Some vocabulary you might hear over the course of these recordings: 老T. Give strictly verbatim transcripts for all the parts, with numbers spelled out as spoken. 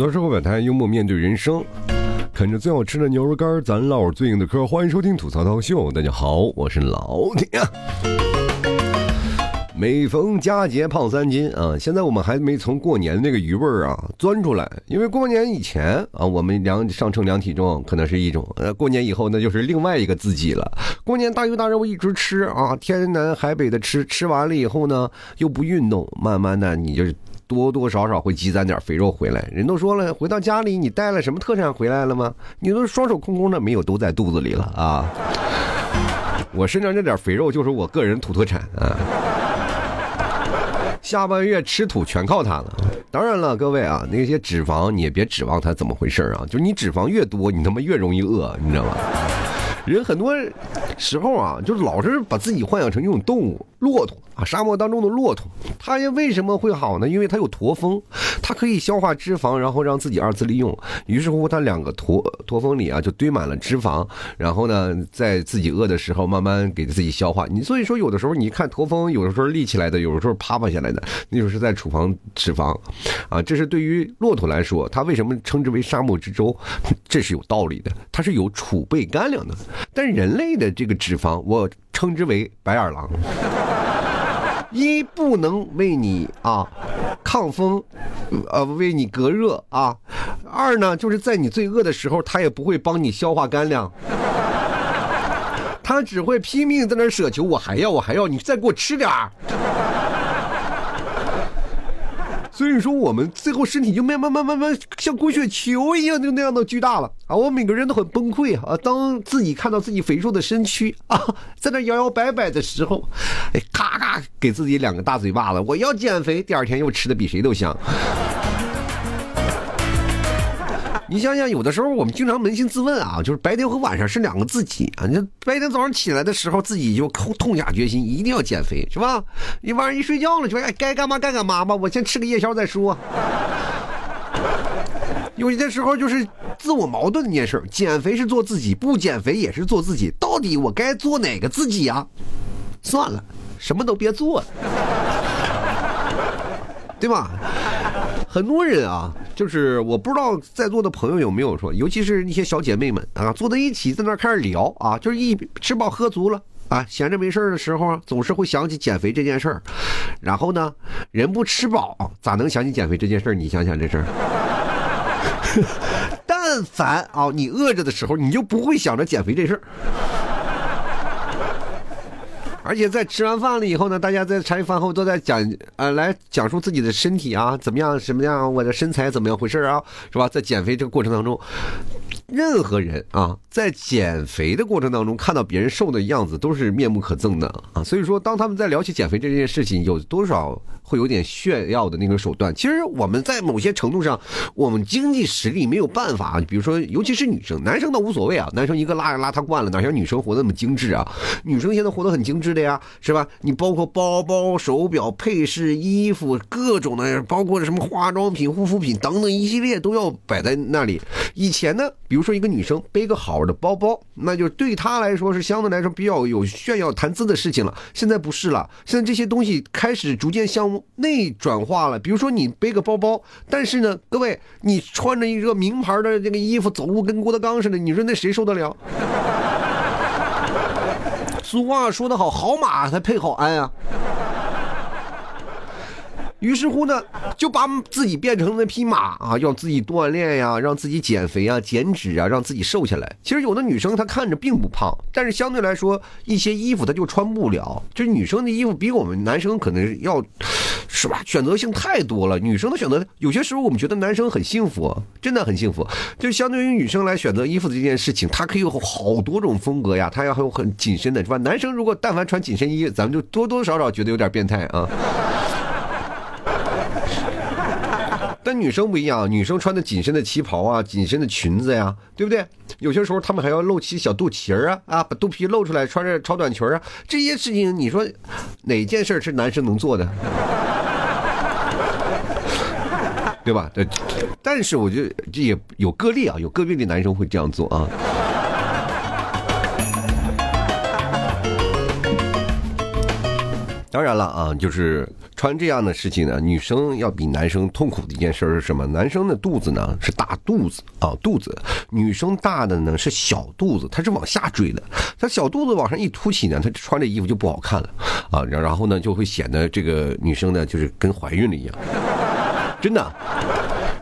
多生活百态，幽默面对人生。啃着最好吃的牛肉干，咱唠最硬的嗑。欢迎收听吐槽涛秀，大家好，我是老铁。每逢佳节胖三斤啊！现在我们还没从过年那个余味儿啊钻出来，因为过年以前啊，我们量上称量体重可能是一种，呃，过年以后那就是另外一个自己了。过年大鱼大肉一直吃啊，天南海北的吃，吃完了以后呢又不运动，慢慢的你就多多少少会积攒点肥肉回来。人都说了，回到家里你带了什么特产回来了吗？你都双手空空的，没有，都在肚子里了啊！我身上这点肥肉就是我个人土特产啊，下半月吃土全靠它了。当然了，各位啊，那些脂肪你也别指望它怎么回事啊，就是你脂肪越多，你他妈越容易饿，你知道吗？人很多时候啊，就老是把自己幻想成一种动物，骆驼啊，沙漠当中的骆驼。它为什么会好呢？因为它有驼峰，它可以消化脂肪，然后让自己二次利用。于是乎，它两个驼驼峰里啊，就堆满了脂肪，然后呢，在自己饿的时候慢慢给自己消化。你所以说，有的时候你看驼峰，有的时候立起来的，有的时候趴趴下来的，那就是在储藏脂肪啊。这是对于骆驼来说，它为什么称之为沙漠之舟？这是有道理的，它是有储备干粮的。但人类的这个脂肪，我称之为白眼狼，一不能为你啊抗风，呃，为你隔热啊；二呢，就是在你最饿的时候，它也不会帮你消化干粮，它只会拼命在那儿奢求，我还要，我还要，你再给我吃点儿。所以说我们最后身体就慢慢慢慢慢像滚雪球一样就那样的巨大了啊！我们每个人都很崩溃啊！当自己看到自己肥硕的身躯啊，在那摇摇摆摆的时候，哎，咔咔给自己两个大嘴巴子，我要减肥。第二天又吃的比谁都香。你想想，有的时候我们经常扪心自问啊，就是白天和晚上是两个自己啊。你白天早上起来的时候，自己就痛下决心，一定要减肥，是吧？你晚上一睡觉了，就哎该干嘛干干嘛吧，我先吃个夜宵再说。有些时候就是自我矛盾那件事，减肥是做自己，不减肥也是做自己，到底我该做哪个自己啊？算了，什么都别做了，对吧？很多人啊，就是我不知道在座的朋友有没有说，尤其是一些小姐妹们啊，坐在一起在那开始聊啊，就是一吃饱喝足了啊，闲着没事的时候啊，总是会想起减肥这件事儿。然后呢，人不吃饱咋能想起减肥这件事儿？你想想这事儿。但凡啊，你饿着的时候，你就不会想着减肥这事儿。而且在吃完饭了以后呢，大家在茶余饭后都在讲呃，来讲述自己的身体啊，怎么样，什么样，我的身材怎么样回事啊，是吧？在减肥这个过程当中，任何人啊，在减肥的过程当中看到别人瘦的样子都是面目可憎的啊。所以说，当他们在聊起减肥这件事情，有多少会有点炫耀的那个手段。其实我们在某些程度上，我们经济实力没有办法，比如说，尤其是女生，男生倒无所谓啊，男生一个邋邋遢惯了，哪像女生活得那么精致啊？女生现在活得很精致的。是吧？你包括包包、手表、配饰、衣服，各种的，包括什么化妆品、护肤品等等一系列都要摆在那里。以前呢，比如说一个女生背个好的包包，那就对她来说是相对来说比较有炫耀谈资的事情了。现在不是了，现在这些东西开始逐渐向内转化了。比如说你背个包包，但是呢，各位，你穿着一个名牌的这个衣服走路跟郭德纲似的，你说那谁受得了？俗话说得好，好马才配好鞍啊。于是乎呢，就把自己变成那匹马啊，要自己锻炼呀、啊，让自己减肥啊、减脂啊，让自己瘦下来。其实有的女生她看着并不胖，但是相对来说，一些衣服她就穿不了。就是女生的衣服比我们男生可能要，是吧？选择性太多了。女生的选择，有些时候我们觉得男生很幸福，真的很幸福。就相对于女生来选择衣服的这件事情，她可以有好多种风格呀，她要还有很紧身的，是吧？男生如果但凡穿紧身衣，咱们就多多少少觉得有点变态啊。但女生不一样，女生穿的紧身的旗袍啊，紧身的裙子呀、啊，对不对？有些时候她们还要露起小肚脐儿啊，啊，把肚皮露出来，穿着超短裙啊，这些事情，你说哪件事是男生能做的？对吧？对，但是我觉得这也有个例啊，有个别的男生会这样做啊。当然了啊，就是穿这样的事情呢，女生要比男生痛苦的一件事是什么？男生的肚子呢是大肚子啊，肚子；女生大的呢是小肚子，它是往下坠的。它小肚子往上一凸起呢，她穿这衣服就不好看了啊，然后呢就会显得这个女生呢就是跟怀孕了一样，真的。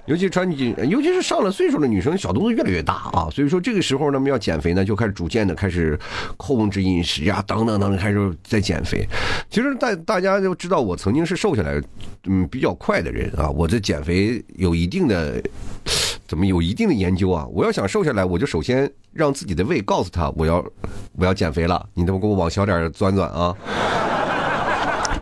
尤其穿进，尤其是上了岁数的女生，小肚子越来越大啊，所以说这个时候呢，要减肥呢，就开始逐渐的开始控制饮食啊，等等等等，开始在减肥。其实大大家就知道，我曾经是瘦下来，嗯，比较快的人啊，我这减肥有一定的，怎么有一定的研究啊？我要想瘦下来，我就首先让自己的胃告诉他，我要我要减肥了，你他妈给我往小点钻钻啊！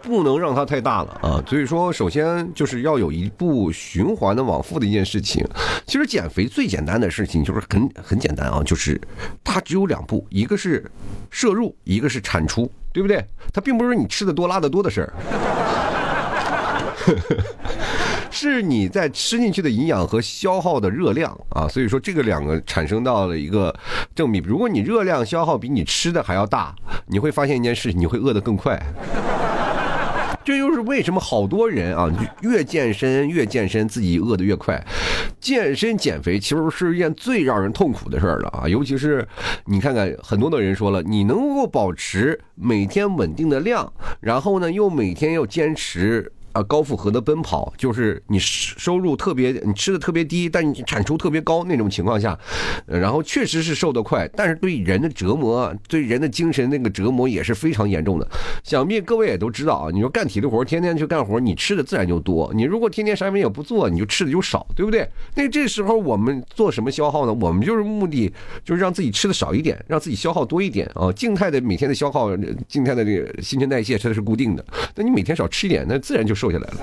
不能让它太大了啊，所以说首先就是要有一步循环的往复的一件事情。其实减肥最简单的事情就是很很简单啊，就是它只有两步，一个是摄入，一个是产出，对不对？它并不是你吃的多拉的多的事儿。是你在吃进去的营养和消耗的热量啊，所以说这个两个产生到了一个正比。如果你热量消耗比你吃的还要大，你会发现一件事情，你会饿得更快。这就是为什么好多人啊，越健身越健身，自己饿得越快。健身减肥其实是一件最让人痛苦的事儿了啊，尤其是你看看，很多的人说了，你能够保持每天稳定的量，然后呢又每天又坚持啊高负荷的奔跑，就是你收入特别，你吃的特别低，但你产出特别高那种情况下，然后确实是瘦得快，但是对人的折磨，对人的精神那个折磨也是非常严重的。想必各位也都知道啊，你说干体力活，天天去干活，你吃的自然就多；你如果天天啥也不做，你就吃的就少，对不对？那这时候我们做什么消耗呢？我们就是目的就是让自己吃的少一点，让自己消耗多一点啊。静态的每天的消耗，静态的这个新陈代谢它是固定的，那你每天少吃一点，那自然就瘦下来了，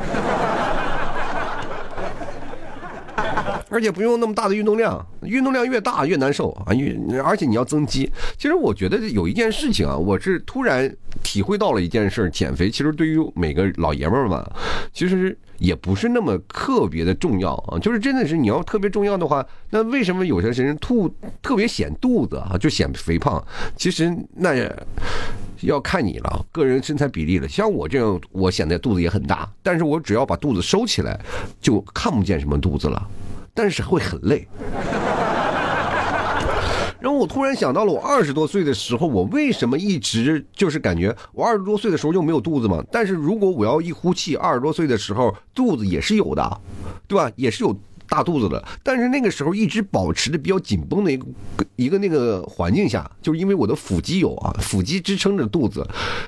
而且不用那么大的运动量，运动量越大越难受啊！越而且你要增肌。其实我觉得有一件事情啊，我是突然体会到了一件事，减肥其实对于每个老爷们儿嘛，其实也不是那么特别的重要啊。就是真的是你要特别重要的话，那为什么有些人吐特别显肚子啊，就显肥胖？其实那要看你了，个人身材比例了。像我这样，我显得肚子也很大，但是我只要把肚子收起来，就看不见什么肚子了，但是会很累。然后我突然想到了，我二十多岁的时候，我为什么一直就是感觉我二十多岁的时候就没有肚子嘛？但是如果我要一呼气，二十多岁的时候肚子也是有的，对吧？也是有大肚子的，但是那个时候一直保持的比较紧绷的一个一个那个环境下，就是因为我的腹肌有啊，腹肌支撑着肚子。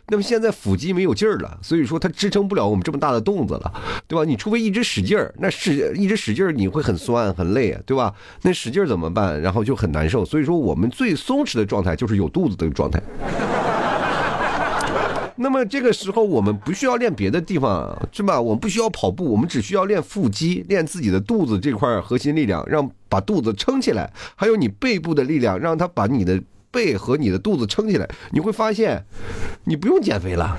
那么现在腹肌没有劲儿了，所以说它支撑不了我们这么大的肚子了，对吧？你除非一直使劲儿，那是一直使劲儿你会很酸很累啊，对吧？那使劲儿怎么办？然后就很难受。所以说我们最松弛的状态就是有肚子的状态。那么这个时候我们不需要练别的地方，是吧？我们不需要跑步，我们只需要练腹肌，练自己的肚子这块核心力量，让把肚子撑起来，还有你背部的力量，让它把你的背和你的肚子撑起来，你会发现你不用减肥了。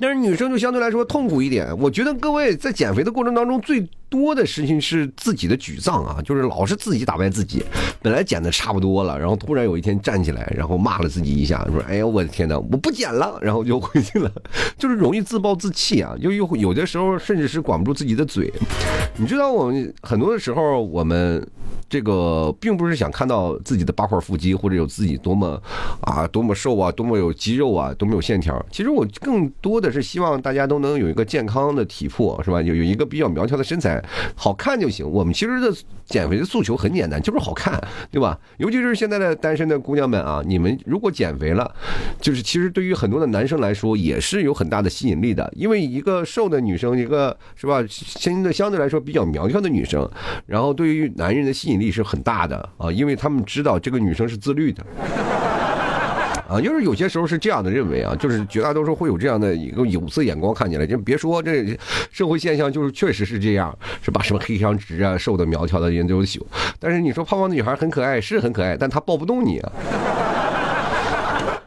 但是女生就相对来说痛苦一点。我觉得各位在减肥的过程当中最多的事情是自己的沮丧啊，就是老是自己打败自己，本来减的差不多了，然后突然有一天站起来，然后骂了自己一下，说哎呀我的天哪，我不减了，然后就回去了，就是容易自暴自弃啊，就有的时候甚至是管不住自己的嘴。你知道我们很多的时候，我们这个并不是想看到自己的八块腹肌，或者有自己多么啊多么瘦啊，多么有肌肉啊，多么有线条。其实我更多的是希望大家都能有一个健康的体魄，是吧？有有一个比较苗条的身材，好看就行。我们其实的减肥的诉求很简单，就是好看，对吧？尤其是现在的单身的姑娘们啊，你们如果减肥了，就是其实对于很多的男生来说也是有很大的吸引力的，因为一个瘦的女生，一个是吧，相对相对来说比较苗条的女生，然后对于男人的吸引力是很大的啊，因为他们知道这个女生是自律的啊，就是有些时候是这样的认为啊，就是绝大多数会有这样的一个有色眼光看起来，就别说这社会现象，就是确实是这样，是吧？什么黑长直啊、瘦的苗条的人都有，但是你说胖胖的女孩很可爱，是很可爱，但她抱不动你啊。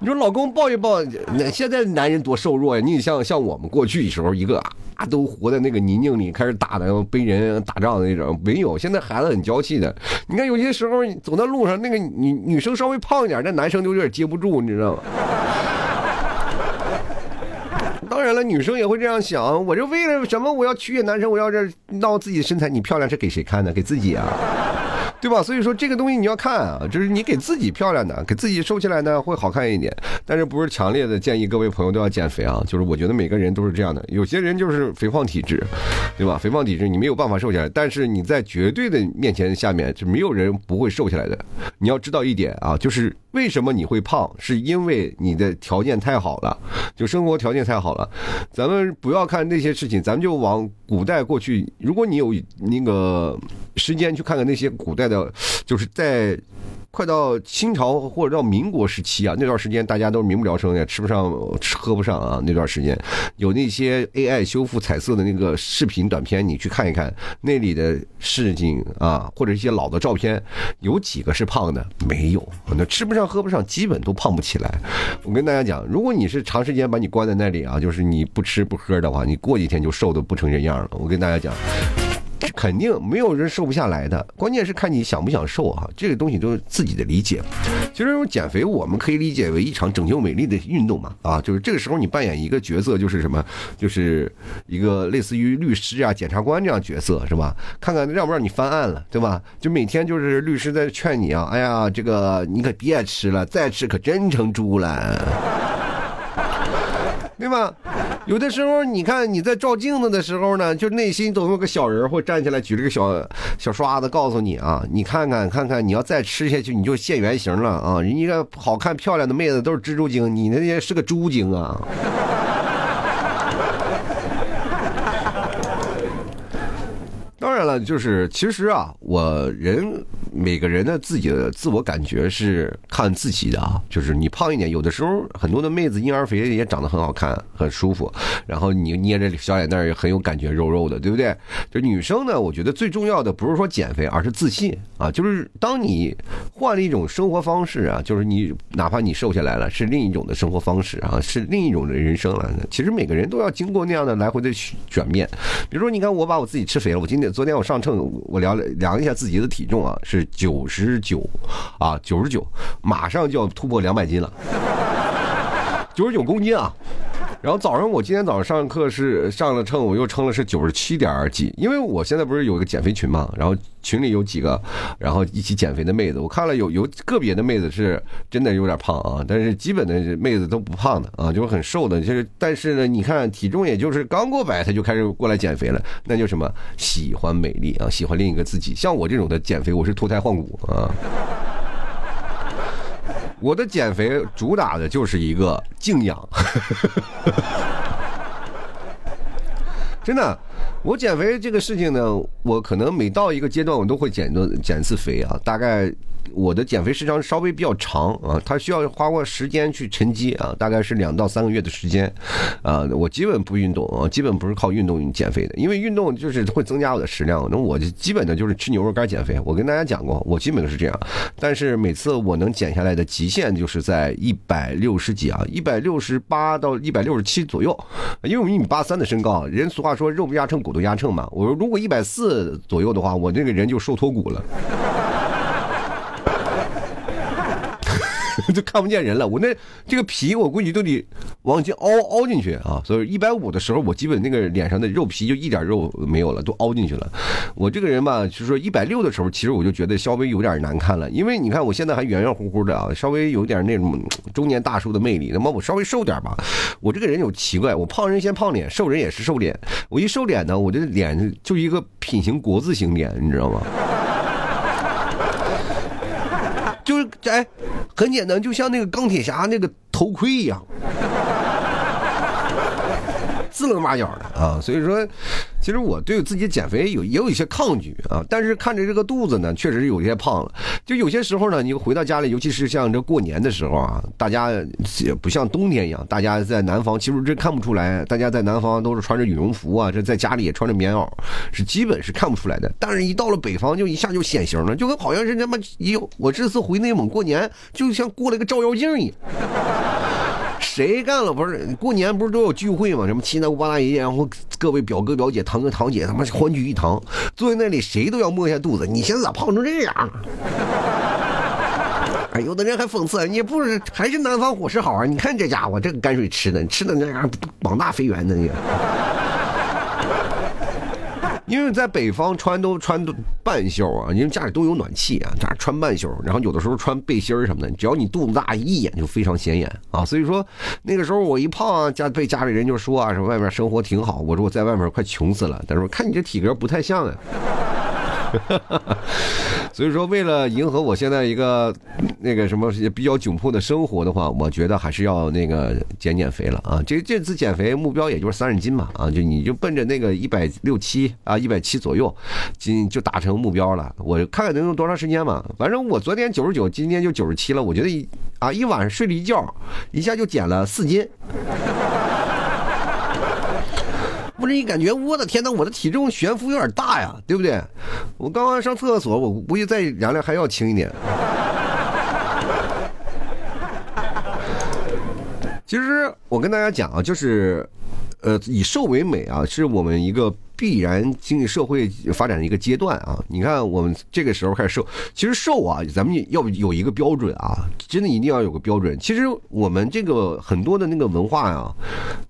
你说老公抱一抱，现在男人多瘦弱呀、啊！你像像我们过去的时候，一个啊都活在那个泥泞里，开始打的背人打仗的那种，没有。现在孩子很娇气的，你看有些时候走到路上，那个女女生稍微胖一点，那男生就有点接不住，你知道吗？当然了，女生也会这样想，我这为了什么我要取悦男生？我要这闹自己的身材，你漂亮是给谁看的？给自己啊。对吧？所以说这个东西你要看啊，就是你给自己漂亮的，给自己瘦起来呢会好看一点。但是不是强烈的建议各位朋友都要减肥啊？就是我觉得每个人都是这样的，有些人就是肥胖体质，对吧？肥胖体质你没有办法瘦下来，但是你在绝对的面前下面是没有人不会瘦下来的。你要知道一点啊，就是为什么你会胖，是因为你的条件太好了，就生活条件太好了。咱们不要看那些事情，咱们就往古代过去。如果你有那个时间去看看那些古代的。就是在快到清朝或者到民国时期啊，那段时间大家都民不聊生的，吃不上喝不上啊。那段时间有那些 A I 修复彩色的那个视频短片，你去看一看那里的事情啊，或者一些老的照片，有几个是胖的？没有，那吃不上喝不上，基本都胖不起来。我跟大家讲，如果你是长时间把你关在那里啊，就是你不吃不喝的话，你过几天就瘦的不成人样了。我跟大家讲。肯定没有人瘦不下来的，关键是看你想不想瘦啊，这个东西都是自己的理解。其实减肥我们可以理解为一场拯救美丽的运动嘛，啊，就是这个时候你扮演一个角色，就是什么，就是一个类似于律师啊、检察官这样角色，是吧？看看让不让你翻案了，对吧？就每天就是律师在劝你啊，哎呀，这个你可别吃了，再吃可真成猪了。对吧？有的时候你看你在照镜子的时候呢，就内心总有个小人会站起来举了个小小刷子告诉你啊，你看看看看，你要再吃下去你就现原形了啊！人家好看漂亮的妹子都是蜘蛛精，你那些是个猪精啊！当然了，就是其实啊，我人每个人的自己的自我感觉是看自己的啊。就是你胖一点，有的时候很多的妹子婴儿肥也长得很好看，很舒服，然后你捏着小脸蛋儿也很有感觉，肉肉的，对不对？就女生呢，我觉得最重要的不是说减肥，而是自信啊。就是当你换了一种生活方式啊，就是你哪怕你瘦下来了，是另一种的生活方式啊，是另一种的人生了。其实每个人都要经过那样的来回的转变。比如说，你看我把我自己吃肥了，我今天。昨天我上秤，我量量一下自己的体重啊，是九十九，啊九十九，马上就要突破两百斤了，九十九公斤啊。然后早上我今天早上上课是上了秤，我又称了是九十七点几，因为我现在不是有一个减肥群嘛，然后群里有几个，然后一起减肥的妹子，我看了有有个别的妹子是真的有点胖啊，但是基本的妹子都不胖的啊，就是很瘦的，就是但是呢，你看体重也就是刚过百，她就开始过来减肥了，那就什么喜欢美丽啊，喜欢另一个自己。像我这种的减肥，我是脱胎换骨啊。我的减肥主打的就是一个静养，真的。我减肥这个事情呢，我可能每到一个阶段，我都会减多减次肥啊，大概。我的减肥时长稍微比较长啊，它需要花过时间去沉积啊，大概是两到三个月的时间，啊，我基本不运动啊，基本不是靠运动减肥的，因为运动就是会增加我的食量，那我就基本的就是吃牛肉干减肥。我跟大家讲过，我基本都是这样，但是每次我能减下来的极限就是在一百六十几啊，一百六十八到一百六十七左右，因为我们一米八三的身高，人俗话说肉不压秤，骨头压秤嘛，我如果一百四左右的话，我这个人就瘦脱骨了。就看不见人了，我那这个皮我估计都得往进凹凹进去啊，所以一百五的时候我基本那个脸上的肉皮就一点肉没有了，都凹进去了。我这个人吧，就是说一百六的时候，其实我就觉得稍微有点难看了，因为你看我现在还圆圆乎乎的啊，稍微有点那种中年大叔的魅力。那么我稍微瘦点吧，我这个人有奇怪，我胖人先胖脸，瘦人也是瘦脸。我一瘦脸呢，我这脸就一个品行国字型脸，你知道吗？就是哎，很简单，就像那个钢铁侠那个头盔一样，四棱八角的啊。所以说，其实我对自己减肥有也有一些抗拒啊，但是看着这个肚子呢，确实有些胖了。就有些时候呢，你回到家里，尤其是像这过年的时候啊，大家也不像冬天一样，大家在南方其实真看不出来，大家在南方都是穿着羽绒服啊，这在家里也穿着棉袄，是基本是看不出来的。但是一到了北方，就一下就显形了，就跟好像是他妈，我这次回内蒙过年，就像过了个照妖镜一样。谁干了？不是过年不是都有聚会吗？什么七大姑八大姨，然后各位表哥表姐、堂哥堂姐，他妈欢聚一堂，坐在那里谁都要摸一下肚子。你现在咋胖成这样？哎，有的人还讽刺，你不是还是南方伙食好啊？你看这家伙这个泔水吃的，吃的那样膀大肥圆的那个。因为在北方穿都穿半袖啊，因为家里都有暖气啊，家里穿半袖，然后有的时候穿背心什么的，只要你肚子大一眼就非常显眼啊。所以说那个时候我一胖啊，家被家里人就说啊，什么外面生活挺好，我说我在外面快穷死了，但是我看你这体格不太像啊。所以说为了迎合我现在一个那个什么比较窘迫的生活的话，我觉得还是要那个减减肥了啊。这这次减肥目标也就是三十斤嘛啊，就你就奔着那个一百六七啊一百七左右斤就达成目标了。我看看能用多长时间嘛，反正我昨天九十九，今天就九十七了。我觉得啊一晚上睡了一觉，一下就减了四斤。不是你感觉我的天哪，我的体重悬浮有点大呀，对不对？我刚刚上厕所，我估计再量量还要轻一点。其实我跟大家讲啊，就是呃以瘦为美啊，是我们一个必然经济社会发展的一个阶段啊。你看我们这个时候开始瘦，其实瘦啊咱们要有一个标准啊，真的一定要有个标准。其实我们这个很多的那个文化啊，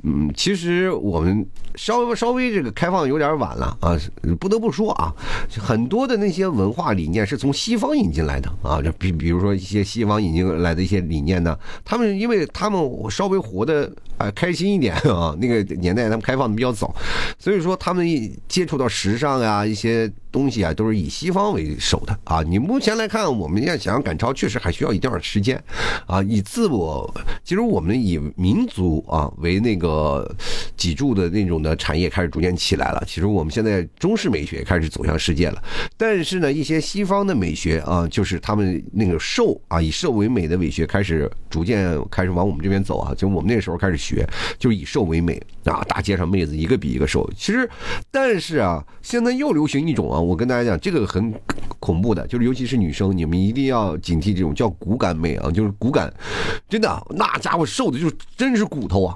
嗯，其实我们稍稍微这个开放有点晚了啊，不得不说啊，很多的那些文化理念是从西方引进来的啊，就比比如说一些西方引进来的一些理念呢，他们因为他们稍微活得啊、呃、开心一点啊，那个年代他们开放的比较早，所以说他们接触到时尚啊一些东西啊，都是以西方为首的啊。你目前来看，我们要想要赶超，确实还需要一段时间啊。以自我，其实我们以民族啊为那个脊柱的那种的产业开始逐渐起来了。其实我们现在中式美学开始走向世界了，但是呢，一些西方的美学啊，就是他们那个瘦啊，以瘦为美的美学开始逐渐开始往我们这边走啊。就我们那时候开始学，就是以瘦为美啊，大街上妹子一个比一个瘦。其实。但是啊，现在又流行一种啊，我跟大家讲，这个很恐怖的，就是尤其是女生，你们一定要警惕这种叫骨感美啊，就是骨感，真的那家伙瘦的就是真是骨头啊，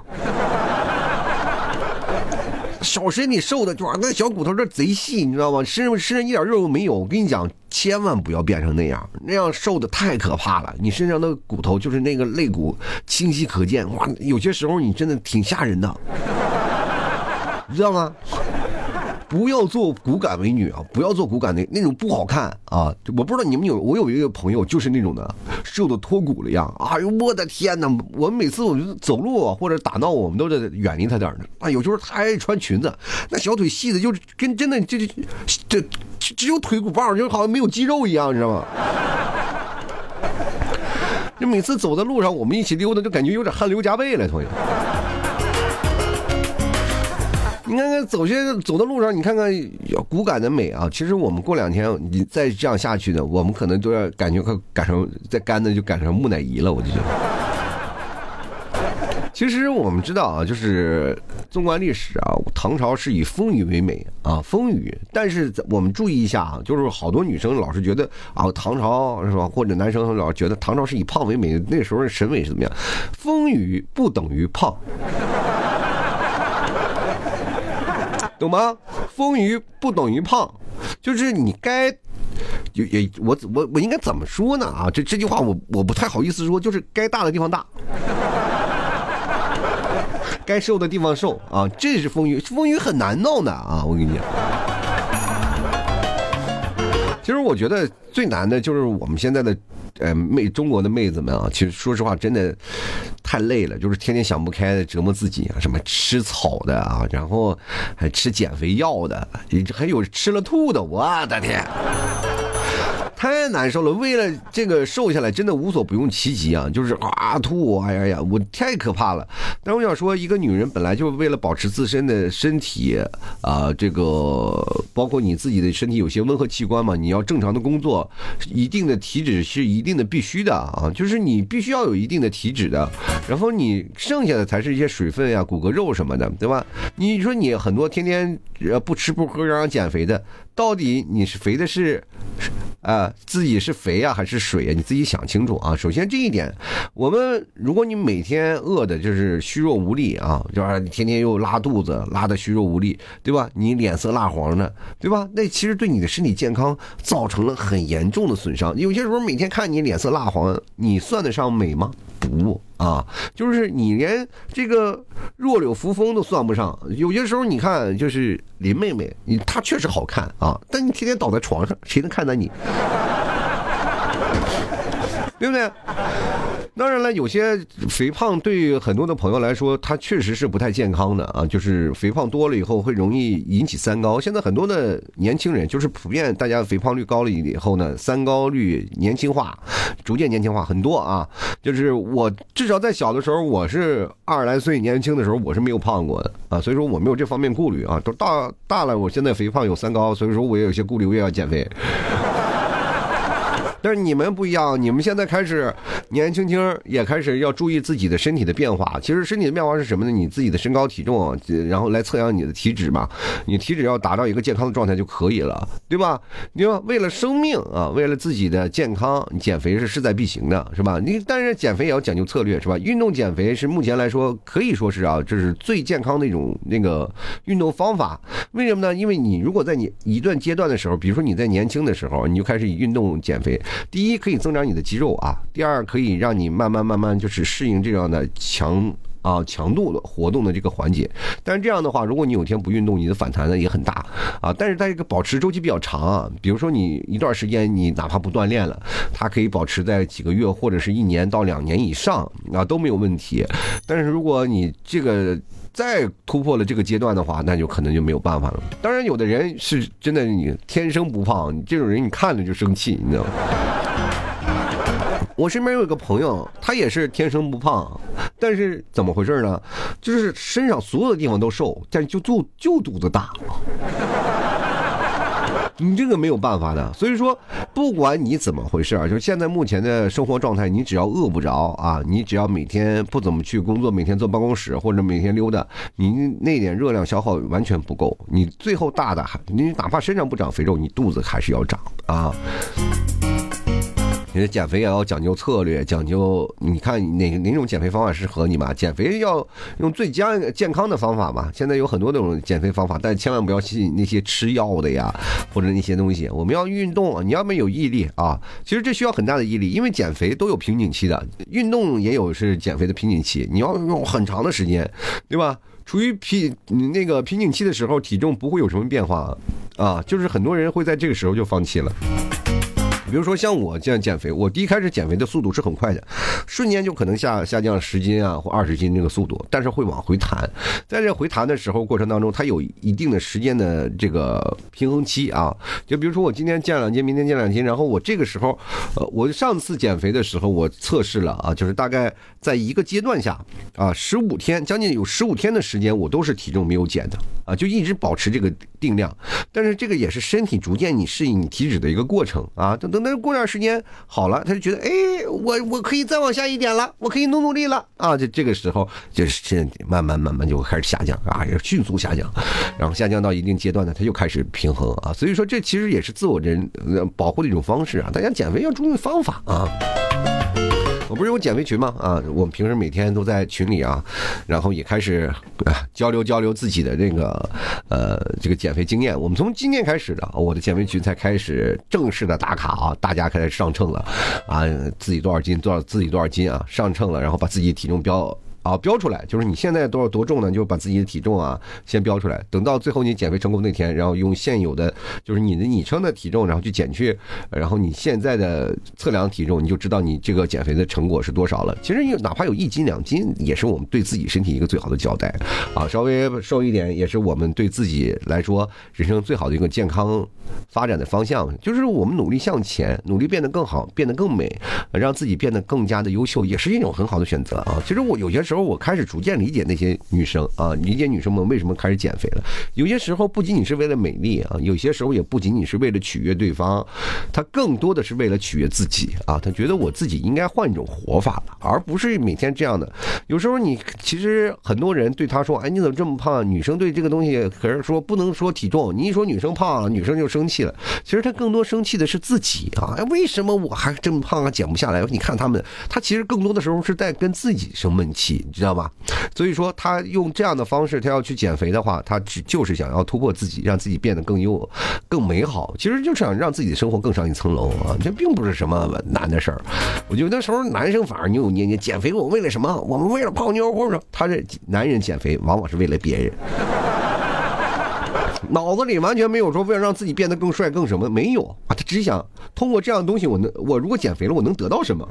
小身体瘦的就那小骨头这贼细，你知道吗？身上身上一点肉都没有。我跟你讲，千万不要变成那样，那样瘦的太可怕了。你身上的骨头就是那个肋骨清晰可见，哇，有些时候你真的挺吓人的，你知道吗？不要做骨感美女啊！不要做骨感的那种不好看啊！我不知道你们有，我有一个朋友就是那种的，瘦的脱骨了样。哎呦我的天哪！我们每次我就走路啊或者打闹，我们都得远离他点儿的。啊，有时候他还穿裙子，那小腿细的就跟真的就就这只有腿骨棒，就好像没有肌肉一样，你知道吗？这每次走在路上，我们一起溜达，就感觉有点汗流浃背了，同学。你看看走些走到路上，你看看骨感的美啊！其实我们过两天你再这样下去的，我们可能都要感觉快赶上再干的就赶上木乃伊了，我就觉得。其实我们知道啊，就是纵观历史啊，唐朝是以风雨为美啊，风雨。但是我们注意一下啊，就是好多女生老是觉得啊，唐朝是吧？或者男生老是觉得唐朝是以胖为美，那时候审美是怎么样？风雨不等于胖。懂吗？丰腴不等于胖，就是你该，也我我我应该怎么说呢？啊，这这句话我我不太好意思说，就是该大的地方大，该瘦的地方瘦啊，这是丰腴，丰腴很难弄的啊，我跟你讲。其实我觉得最难的就是我们现在的，呃，妹中国的妹子们啊，其实说实话真的太累了，就是天天想不开的折磨自己啊，什么吃草的啊，然后还吃减肥药的，还有吃了吐的，我的天！太难受了，为了这个瘦下来，真的无所不用其极啊！就是啊吐，哎呀呀，我太可怕了。但我想说，一个女人本来就是为了保持自身的身体啊、呃，这个包括你自己的身体有些温和器官嘛，你要正常的工作，一定的体脂是一定的必须的啊，就是你必须要有一定的体脂的，然后你剩下的才是一些水分呀、骨骼肉什么的，对吧？你说你很多天天不吃不喝嚷嚷减肥的，到底你是肥的是呃，自己是肥啊还是水啊，你自己想清楚啊。首先这一点，我们如果你每天饿的就是虚弱无力啊，就是天天又拉肚子，拉的虚弱无力，对吧？你脸色蜡黄的，对吧？那其实对你的身体健康造成了很严重的损伤。有些时候每天看你脸色蜡黄，你算得上美吗？不啊，就是你连这个弱柳扶风都算不上。有些时候你看，就是林妹妹，你她确实好看啊，但你天天倒在床上，谁能看得你？对不对？当然了，有些肥胖对很多的朋友来说，它确实是不太健康的啊。就是肥胖多了以后，会容易引起三高。现在很多的年轻人，就是普遍大家肥胖率高了以后呢，三高率年轻化，逐渐年轻化很多啊。就是我至少在小的时候，我是二十来岁年轻的时候，我是没有胖过的啊，所以说我没有这方面顾虑啊。都大大了，我现在肥胖有三高，所以说我也有些顾虑，我也要减肥。但是你们不一样，你们现在开始年轻轻也开始要注意自己的身体的变化。其实身体的变化是什么呢？你自己的身高体重，然后来测量你的体脂嘛。你体脂要达到一个健康的状态就可以了，对吧？你说为了生命啊，为了自己的健康，你减肥是势在必行的，是吧？你但是减肥也要讲究策略，是吧？运动减肥是目前来说可以说是啊，这是最健康的一种那个运动方法。为什么呢？因为你如果在你一段阶段的时候，比如说你在年轻的时候，你就开始以运动减肥。第一，可以增长你的肌肉啊；第二，可以让你慢慢慢慢就是适应这样的强啊强度的活动的这个环节。但是这样的话，如果你有一天不运动，你的反弹呢也很大啊。但是它这个保持周期比较长啊，比如说你一段时间你哪怕不锻炼了，它可以保持在几个月或者是一年到两年以上啊都没有问题。但是如果你这个再突破了这个阶段的话，那就可能就没有办法了。当然有的人是真的你天生不胖，你这种人你看着就生气，你知道吗？我身边有一个朋友，他也是天生不胖，但是怎么回事呢？就是身上所有的地方都瘦，但就肚就肚子大你这个没有办法的。所以说不管你怎么回事，就是现在目前的生活状态，你只要饿不着啊，你只要每天不怎么去工作，每天坐办公室或者每天溜达，你那点热量消耗完全不够，你最后大的你哪怕身上不长肥肉，你肚子还是要长啊。你的减肥也要讲究策略，讲究你看哪哪种减肥方法适合你嘛？减肥要用最佳健康的方法嘛。现在有很多种减肥方法，但千万不要吸引那些吃药的呀，或者那些东西。我们要运动，你要么有毅力啊。其实这需要很大的毅力，因为减肥都有瓶颈期的，运动也有是减肥的瓶颈期，你要用很长的时间，对吧？处于瓶那个瓶颈期的时候，体重不会有什么变化啊，就是很多人会在这个时候就放弃了。比如说像我这样减肥，我第一开始减肥的速度是很快的，瞬间就可能下下降十斤啊或二十斤这个速度，但是会往回弹。在这回弹的时候过程当中，它有一定的时间的这个平衡期啊。就比如说我今天降两斤，明天降两斤，然后我这个时候，呃，我上次减肥的时候我测试了啊，就是大概在一个阶段下啊，十五天将近有十五天的时间，我都是体重没有减的啊，就一直保持这个定量。但是这个也是身体逐渐你适应你体脂的一个过程啊，等等。那过段时间好了，他就觉得哎，我我可以再往下一点了，我可以努努力了啊！这这个时候就是慢慢慢慢就开始下降啊，也迅速下降，然后下降到一定阶段呢，他又开始平衡啊。所以说这其实也是自我人保护的一种方式啊。大家减肥要注意方法啊。我不是有减肥群吗？啊，我们平时每天都在群里啊，然后也开始、啊、交流交流自己的这个呃这个减肥经验。我们从今天开始的，我的减肥群才开始正式的打卡啊，大家开始上秤了啊，自己多少斤，多少自己多少斤啊，上秤了，然后把自己体重标。啊，标出来，就是你现在多少多重呢？就把自己的体重啊先标出来，等到最后你减肥成功那天，然后用现有的就是你的你称的体重，然后去减去，然后你现在的测量体重，你就知道你这个减肥的成果是多少了。其实哪怕有一斤两斤，也是我们对自己身体一个最好的交代啊，稍微瘦一点也是我们对自己来说人生最好的一个健康发展的方向，就是我们努力向前，努力变得更好，变得更美，让自己变得更加的优秀，也是一种很好的选择啊。其实我有些时候我开始逐渐理解那些女生啊，理解女生们为什么开始减肥了。有些时候不仅仅是为了美丽啊，有些时候也不仅仅是为了取悦对方，她更多的是为了取悦自己啊。她觉得我自己应该换一种活法了，而不是每天这样的。有时候你其实很多人对她说，哎，你怎么这么胖啊？女生对这个东西可是说不能说体重，你一说女生胖了，女生就生气了。其实她更多生气的是自己啊，哎，为什么我还这么胖啊，减不下来？你看他们，她其实更多的时候是在跟自己生闷气，你知道吧？所以说她用这样的方式，她要去减肥的话，她就是想要突破自己，让自己变得更优、更美好。其实就是想让自己的生活更上一层楼啊，这并不是什么难的事儿。我觉得那时候男生反而扭扭捏捏，减肥我为了什么？我们为了泡妞，或者他这男人减肥往往是为了别人。脑子里完全没有说为了让自己变得更帅更什么，没有啊，他只想通过这样的东西，我能我如果减肥了，我能得到什么？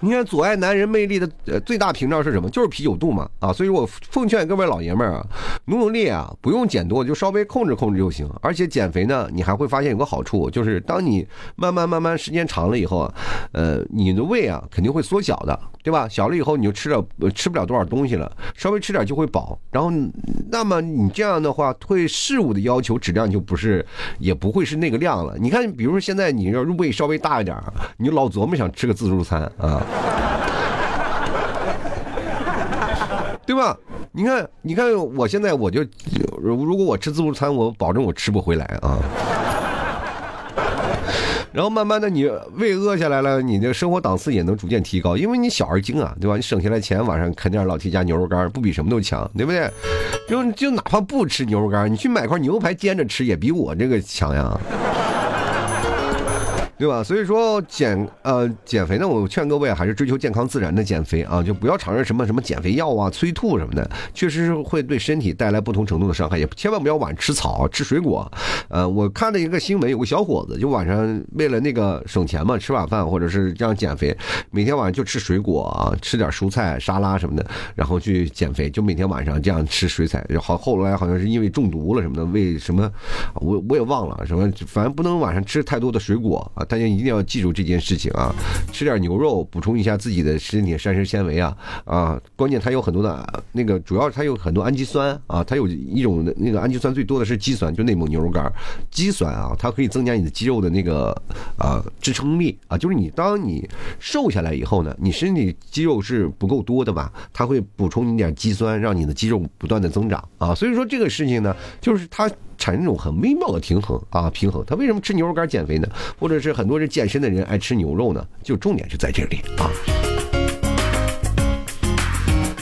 你看阻碍男人魅力的呃最大屏障是什么？就是啤酒肚嘛啊！所以我奉劝各位老爷们儿啊，努努力啊，不用减多，就稍微控制控制就行。而且减肥呢，你还会发现有个好处，就是当你慢慢慢慢时间长了以后啊，呃，你的胃啊肯定会缩小的，对吧？小了以后你就吃了、呃、吃不了多少东西了，稍微吃点就会饱。然后，那么你这样的话，对事物的要求质量就不是，也不会是那个量了。你看，比如说现在你要胃稍微大一点，你就老琢磨想吃个自助餐啊。对吧？你看，你看，我现在我就，如果我吃自助餐，我保证我吃不回来啊。然后慢慢的，你胃饿下来了，你的生活档次也能逐渐提高，因为你小而精啊，对吧？你省下来钱，晚上啃点老提家牛肉干，不比什么都强，对不对？就就哪怕不吃牛肉干，你去买块牛排煎着吃，也比我这个强呀。对吧？所以说减呃减肥呢，我劝各位还是追求健康自然的减肥啊，就不要尝试什么什么减肥药啊、催吐什么的，确实是会对身体带来不同程度的伤害，也千万不要晚吃草、吃水果。呃，我看了一个新闻，有个小伙子就晚上为了那个省钱嘛，吃晚饭或者是这样减肥，每天晚上就吃水果啊，吃点蔬菜、沙拉什么的，然后去减肥，就每天晚上这样吃水菜，好后来好像是因为中毒了什么的，为什么我我也忘了什么，反正不能晚上吃太多的水果啊。大家一定要记住这件事情啊，吃点牛肉补充一下自己的身体膳食纤维啊啊！关键它有很多的那个，主要它有很多氨基酸啊，它有一种那个氨基酸最多的是肌酸，就内蒙牛肉干肌酸啊，它可以增加你的肌肉的那个啊支撑力啊，就是你当你瘦下来以后呢，你身体肌肉是不够多的吧，它会补充一点肌酸，让你的肌肉不断的增长啊，所以说这个事情呢，就是它产生一种很微妙的平衡啊，平衡。他为什么吃牛肉干减肥呢？或者是很多人健身的人爱吃牛肉呢？就重点是在这里啊。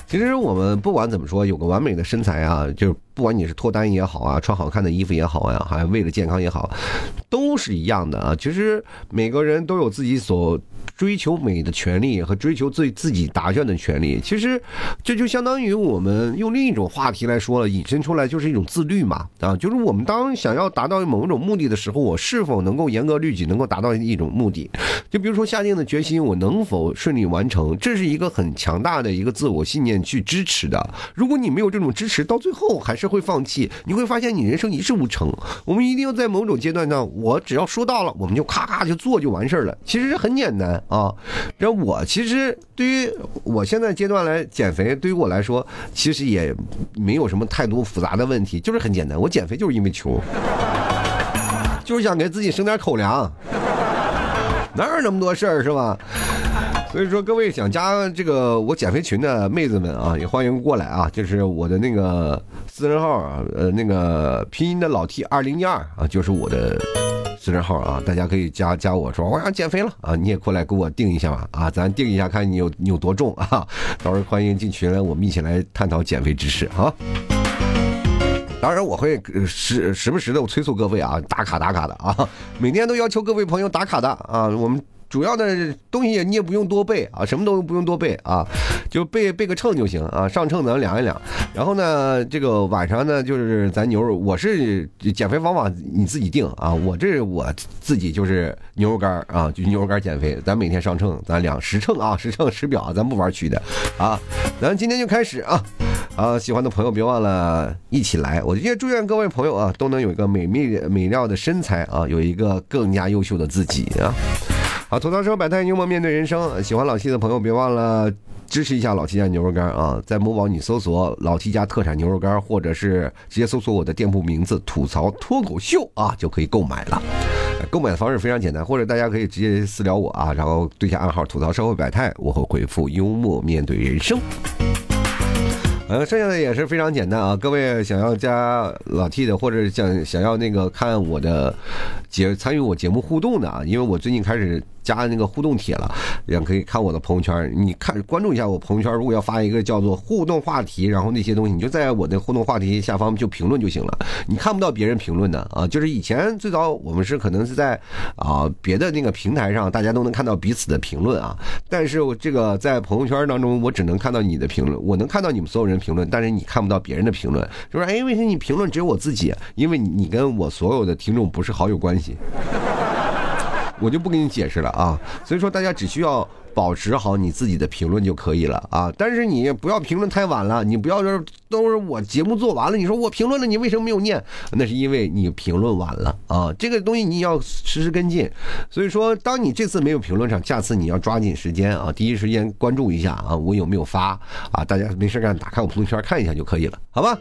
其实我们不管怎么说，有个完美的身材啊，就是不管你是脱单也好啊，穿好看的衣服也好啊，还为了健康也好，都是一样的啊。其实每个人都有自己所追求美的权利和追求自自己达愿的权利。其实这就相当于我们用另一种话题来说了，引申出来就是一种自律嘛啊，就是我们当想要达到某种目的的时候，我是否能够严格律己，能够达到一种目的？就比如说下定的决心，我能否顺利完成？这是一个很强大的一个自我信念去支持的。如果你没有这种支持，到最后还是会放弃，你会发现你人生一事无成。我们一定要在某种阶段上，我只要说到了，我们就咔咔就做就完事了。其实很简单啊。然后我其实对于我现在阶段来减肥，对于我来说，其实也没有什么太多复杂的问题，就是很简单。我减肥就是因为穷，就是想给自己省点口粮，哪有那么多事儿是吧？所以说各位想加这个我减肥群的妹子们啊，也欢迎过来啊，就是我的那个私人号啊，呃那个拼音的老 T 二零一二啊，就是我的私人号啊，大家可以加加我说我要减肥了啊，你也过来给我定一下吧啊，咱定一下看你有你有多重啊，到时候欢迎进群来，我们一起来探讨减肥知识啊。当然我会时时不时的我催促各位啊，打卡打卡的啊，每天都要求各位朋友打卡的啊，我们主要的东西你也不用多背啊，什么都不用多背啊，就背背个秤就行啊，上秤咱量一量。然后呢，这个晚上呢，就是咱牛肉，我是减肥方法你自己定啊，我这我自己就是牛肉干啊，就牛肉干减肥，咱每天上秤，咱量实秤啊，实秤实表啊，咱不玩虚的啊。咱今天就开始啊，啊，喜欢的朋友别忘了一起来。我也祝愿各位朋友啊，都能有一个美妙美妙的身材啊，有一个更加优秀的自己啊。好，吐槽说百态幽默面对人生，喜欢老 T 的朋友别忘了支持一下老 T 家牛肉干啊！在某宝你搜索老 T 家特产牛肉干，或者是直接搜索我的店铺名字吐槽脱口秀啊，就可以购买了。购买的方式非常简单，或者大家可以直接私聊我啊，然后对下暗号吐槽社会百态，我会回复幽默面对人生。呃、嗯，剩下的也是非常简单啊！各位想要加老 T 的，或者想想要那个看我的节参与我节目互动的啊，因为我最近开始加那个互动帖了，也可以看我的朋友圈。你看关注一下我朋友圈，如果要发一个叫做互动话题，然后那些东西，你就在我的互动话题下方就评论就行了。你看不到别人评论的啊，就是以前最早我们是可能是在啊别的那个平台上，大家都能看到彼此的评论啊，但是我这个在朋友圈当中，我只能看到你的评论，我能看到你们所有人评论，但是你看不到别人的评论，就是哎，为什么你评论只有我自己？因为你跟我所有的听众不是好友关系，我就不给你解释了啊。所以说大家只需要保持好你自己的评论就可以了啊，但是你不要评论太晚了，你不要说都是我节目做完了，你说我评论了，你为什么没有念？那是因为你评论晚了啊，这个东西你要实时跟进。所以说，当你这次没有评论上，下次你要抓紧时间啊，第一时间关注一下啊，我有没有发啊？大家没事干，打开我朋友圈看一下就可以了，好吧？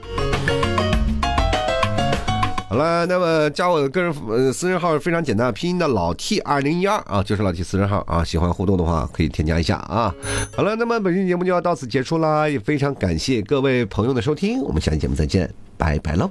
好了，那么加我的个人呃私人号非常简单，拼音的老 T 二零一二啊，就是老 T 私人号啊。喜欢互动的话，可以添加一下啊。好了，那么本期节目就要到此结束啦，也非常感谢各位朋友的收听，我们下期节目再见，拜拜喽。